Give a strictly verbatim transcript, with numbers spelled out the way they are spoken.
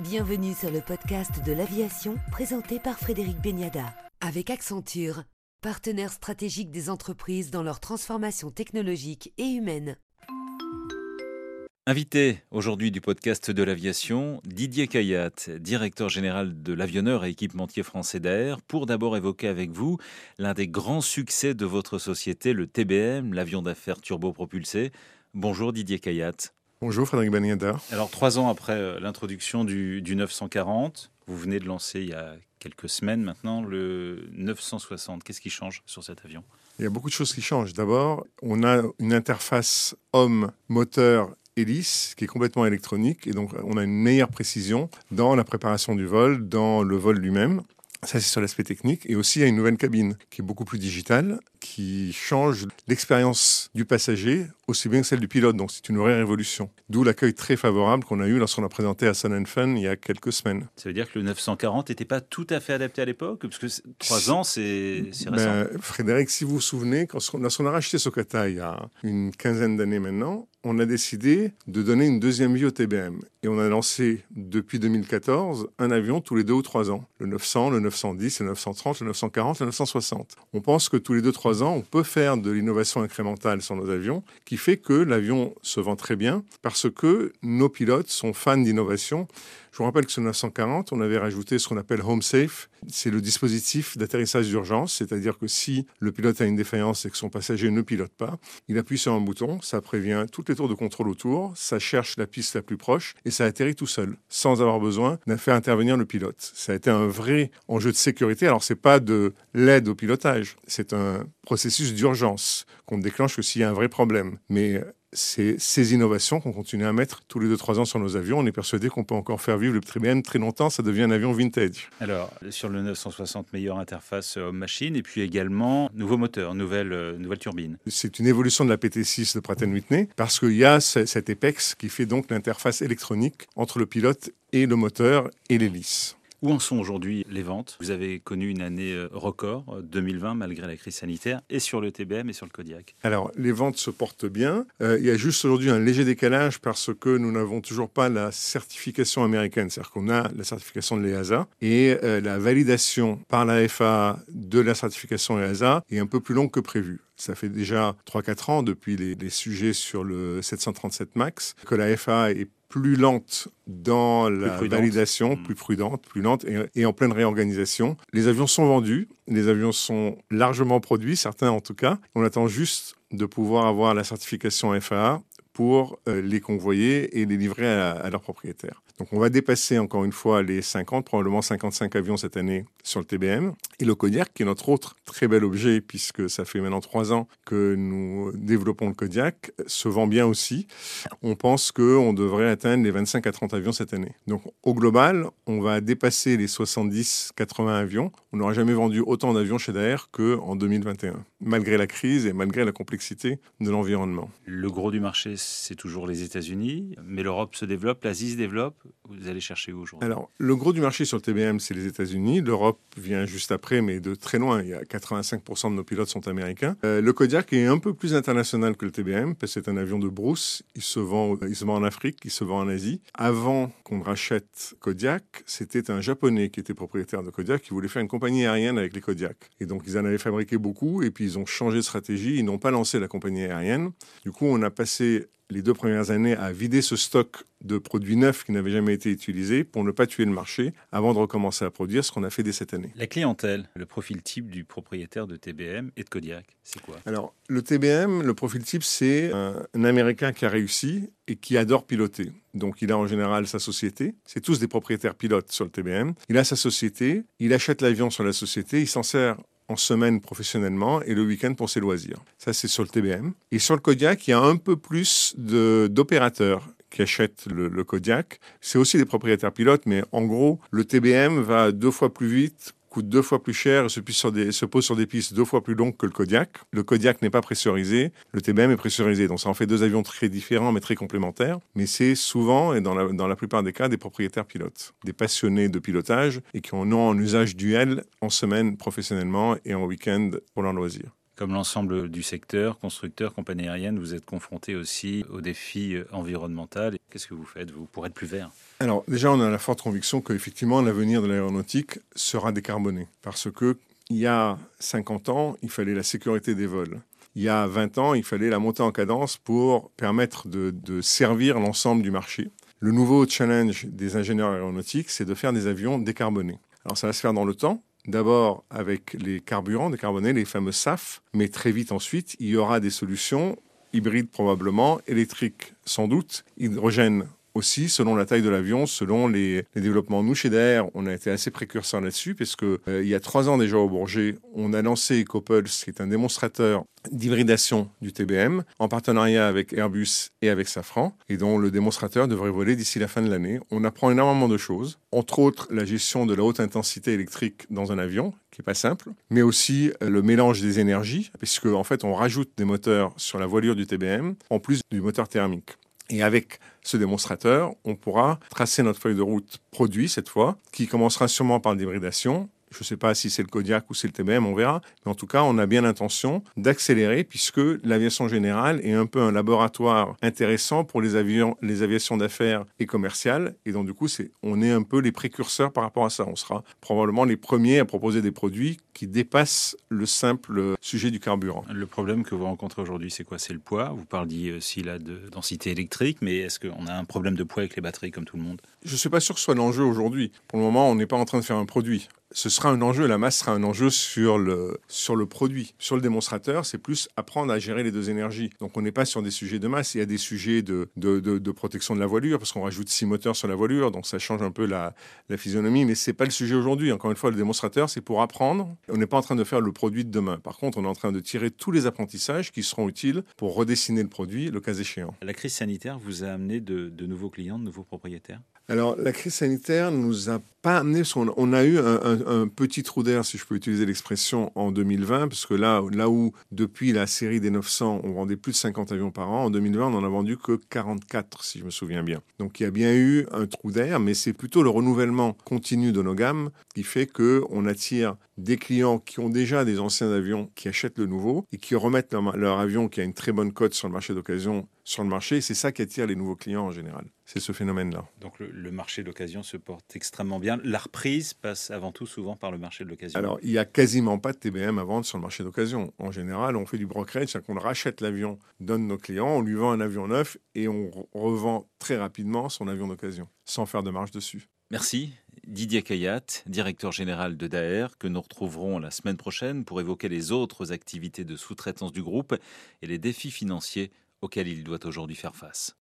Bienvenue sur le podcast de l'aviation présenté par Frédéric Benyada. Avec Accenture, partenaire stratégique des entreprises dans leur transformation technologique et humaine. Invité aujourd'hui du podcast de l'aviation, Didier Kayat, directeur général de l'avionneur et équipementier français Daher, pour d'abord évoquer avec vous l'un des grands succès de votre société, le T B M, l'avion d'affaires turbopropulsé. Bonjour Didier Kayat. Bonjour Frédéric Bagnander. Alors trois ans après l'introduction du, du neuf cent quarante, vous venez de lancer il y a quelques semaines maintenant le neuf cent soixante. Qu'est-ce qui change sur cet avion ? Il y a beaucoup de choses qui changent. D'abord, on a une interface homme-moteur hélice qui est complètement électronique et donc on a une meilleure précision dans la préparation du vol, dans le vol lui-même. Ça, c'est sur l'aspect technique. Et aussi, il y a une nouvelle cabine qui est beaucoup plus digitale, qui change l'expérience du passager aussi bien que celle du pilote. Donc, c'est une vraie révolution. D'où l'accueil très favorable qu'on a eu lorsqu'on l'a présenté à Sun and Fun il y a quelques semaines. Ça veut dire que le neuf cent quarante n'était pas tout à fait adapté à l'époque? Parce que trois ans, c'est, c'est récent. Ben, Frédéric, si vous vous souvenez, quand on, lorsqu'on a racheté Sokata il y a une quinzaine d'années maintenant, on a décidé de donner une deuxième vie au T B M. Et on a lancé, depuis deux mille quatorze, un avion tous les deux ou trois ans. Le neuf cents, le neuf cent dix, le neuf cent trente, le neuf cent quarante, le neuf cent soixante. On pense que tous les deux trois ans, on peut faire de l'innovation incrémentale sur nos avions, qui fait que l'avion se vend très bien, parce que nos pilotes sont fans d'innovation. Je vous rappelle que sur le neuf cent quarante, on avait rajouté ce qu'on appelle Home Safe. C'est le dispositif d'atterrissage d'urgence, c'est-à-dire que si le pilote a une défaillance et que son passager ne pilote pas, il appuie sur un bouton, ça prévient toutes les tours de contrôle autour, ça cherche la piste la plus proche et ça atterrit tout seul, sans avoir besoin d'en faire intervenir le pilote. Ça a été un vrai enjeu de sécurité. Alors, ce n'est pas de l'aide au pilotage, c'est un processus d'urgence qu'on déclenche que s'il y a un vrai problème. Mais c'est ces innovations qu'on continue à mettre tous les deux trois ans sur nos avions. On est persuadé qu'on peut encore faire vivre le T B M très longtemps. Ça devient un avion vintage. Alors, sur le neuf cent soixante, meilleure interface homme-machine et puis également nouveau moteur, nouvelle, euh, nouvelle turbine. C'est une évolution de la P T six de Pratt and Whitney parce qu'il y a c- cet E P E X qui fait donc l'interface électronique entre le pilote et le moteur et l'hélice. Où en sont aujourd'hui les ventes? Vous avez connu une année record, deux mille vingt, malgré la crise sanitaire, et sur le T B M et sur le Kodiak. Alors, les ventes se portent bien. Euh, il y a juste aujourd'hui un léger décalage parce que nous n'avons toujours pas la certification américaine. C'est-à-dire qu'on a la certification de l'E A S A et euh, la validation par la F A A de la certification E A S A est un peu plus longue que prévu. Ça fait déjà trois quatre ans depuis les, les sujets sur le sept cent trente-sept MAX que la F A A est plus lente dans la plus validation, plus prudente, plus lente et, et en pleine réorganisation. Les avions sont vendus, les avions sont largement produits, certains en tout cas. On attend juste de pouvoir avoir la certification F A A pour euh, les convoyer et les livrer à, à leurs propriétaires. Donc on va dépasser encore une fois les cinquante, probablement cinquante-cinq avions cette année sur le T B M. Et le Kodiak, qui est notre autre très bel objet, puisque ça fait maintenant trois ans que nous développons le Kodiak, se vend bien aussi. On pense qu'on devrait atteindre les vingt-cinq à trente avions cette année. Donc au global, on va dépasser les soixante-dix à quatre-vingts avions. On n'aura jamais vendu autant d'avions chez Daher qu'en deux mille vingt et un, malgré la crise et malgré la complexité de l'environnement. Le gros du marché, c'est toujours les États-Unis, mais l'Europe se développe, l'Asie se développe. Vous allez chercher où aujourd'hui? Alors, le gros du marché sur le T B M, c'est les États-Unis. L'Europe vient juste après, mais de très loin. Il y a quatre-vingt-cinq pour cent de nos pilotes sont américains. Euh, le Kodiak est un peu plus international que le T B M, parce que c'est un avion de brousse. Il se vend, il se vend en Afrique, il se vend en Asie. Avant qu'on rachète Kodiak, c'était un Japonais qui était propriétaire de Kodiak, qui voulait faire une compagnie aérienne avec les Kodiak. Et donc, ils en avaient fabriqué beaucoup, et puis ils ont changé de stratégie. Ils n'ont pas lancé la compagnie aérienne. Du coup, on a passé les deux premières années à vider ce stock de produits neufs qui n'avaient jamais été utilisés pour ne pas tuer le marché avant de recommencer à produire ce qu'on a fait dès cette année. La clientèle, le profil type du propriétaire de T B M et de Kodiak, c'est quoi ? Alors, le T B M, le profil type, c'est un, un Américain qui a réussi et qui adore piloter. Donc, il a en général sa société. C'est tous des propriétaires pilotes sur le T B M. Il a sa société, il achète l'avion sur la société, il s'en sert en semaine professionnellement et le week-end pour ses loisirs. Ça, c'est sur le T B M. Et sur le Kodiak, il y a un peu plus de, d'opérateurs qui achètent le, le Kodiak. C'est aussi des propriétaires pilotes, mais en gros, le T B M va deux fois plus vite, coûte deux fois plus cher et se, sur des, se pose sur des pistes deux fois plus longues que le Kodiak. Le Kodiak n'est pas pressurisé, le T B M est pressurisé. Donc ça en fait deux avions très différents mais très complémentaires. Mais c'est souvent, et dans la, dans la plupart des cas, des propriétaires pilotes, des passionnés de pilotage et qui en ont un usage duel en semaine professionnellement et en week-end pour leur loisir. comme l'ensemble du secteur, constructeurs, compagnies aériennes, vous êtes confrontés aussi aux défis environnementaux. Qu'est-ce que vous faites, vous, pour être plus vert ? Alors, déjà, on a la forte conviction qu'effectivement, l'avenir de l'aéronautique sera décarboné. Parce qu'il y a cinquante ans, il fallait la sécurité des vols. Il y a vingt ans, il fallait la montée en cadence pour permettre de, de servir l'ensemble du marché. Le nouveau challenge des ingénieurs aéronautiques, c'est de faire des avions décarbonés. Alors, ça va se faire dans le temps. D'abord avec les carburants décarbonés, les fameux S A F, mais très vite ensuite, il y aura des solutions hybrides probablement, électriques sans doute, hydrogène aussi, selon la taille de l'avion, selon les, les développements. Nous, chez Daher, on a été assez précurseurs là-dessus, parce que euh, il y a trois ans déjà au Bourget, on a lancé Ecopulse, qui est un démonstrateur d'hybridation du T B M, en partenariat avec Airbus et avec Safran, et dont le démonstrateur devrait voler d'ici la fin de l'année. On apprend énormément de choses, entre autres la gestion de la haute intensité électrique dans un avion, qui n'est pas simple, mais aussi le mélange des énergies, puisque en fait, on rajoute des moteurs sur la voilure du T B M, en plus du moteur thermique. Et avec ce démonstrateur, on pourra tracer notre feuille de route produit, cette fois, qui commencera sûrement par l'hybridation. Je ne sais pas si c'est le Kodiak ou c'est le T B M, on verra. Mais en tout cas, on a bien l'intention d'accélérer, puisque l'aviation générale est un peu un laboratoire intéressant pour les avions, les aviations d'affaires et commerciales. Et donc, du coup, c'est, on est un peu les précurseurs par rapport à ça. On sera probablement les premiers à proposer des produits qui dépassent le simple sujet du carburant. Le problème que vous rencontrez aujourd'hui, c'est quoi ? C'est le poids. Vous parliez aussi là de densité électrique, mais est-ce qu'on a un problème de poids avec les batteries comme tout le monde ? Je ne suis pas sûr que ce soit l'enjeu aujourd'hui. Pour le moment, on n'est pas en train de faire un produit. Ce sera un enjeu, la masse sera un enjeu sur le, sur le produit. Sur le démonstrateur, c'est plus apprendre à gérer les deux énergies. Donc on n'est pas sur des sujets de masse, il y a des sujets de, de, de, de protection de la voilure, parce qu'on rajoute six moteurs sur la voilure, donc ça change un peu la, la physionomie, mais ce n'est pas le sujet aujourd'hui. Encore une fois, le démonstrateur, c'est pour apprendre. On n'est pas en train de faire le produit de demain. Par contre, on est en train de tirer tous les apprentissages qui seront utiles pour redessiner le produit, le cas échéant. La crise sanitaire vous a amené de, de nouveaux clients, de nouveaux propriétaires ? Alors, la crise sanitaire nous a pas amené... On a eu un, un, un petit trou d'air, si je peux utiliser l'expression, en deux mille vingt, parce que là, là où, depuis la série des neuf cents, on vendait plus de cinquante avions par an, en deux mille vingt, on n'en a vendu que quarante-quatre, si je me souviens bien. Donc, il y a bien eu un trou d'air, mais c'est plutôt le renouvellement continu de nos gammes qui fait qu'on attire des clients qui ont déjà des anciens avions, qui achètent le nouveau et qui remettent leur, leur avion qui a une très bonne cote sur le marché d'occasion sur le marché, c'est ça qui attire les nouveaux clients en général. C'est ce phénomène-là. Donc le, le marché de l'occasion se porte extrêmement bien. La reprise passe avant tout souvent par le marché de l'occasion. Alors, il n'y a quasiment pas de T B M à vendre sur le marché d'occasion. En général, on fait du brokerage, c'est-à-dire qu'on rachète l'avion d'un de nos clients, on lui vend un avion neuf et on revend très rapidement son avion d'occasion, sans faire de marge dessus. Merci. Didier Kayat, directeur général de Daher, que nous retrouverons la semaine prochaine pour évoquer les autres activités de sous-traitance du groupe et les défis financiers auxquels il doit aujourd'hui faire face.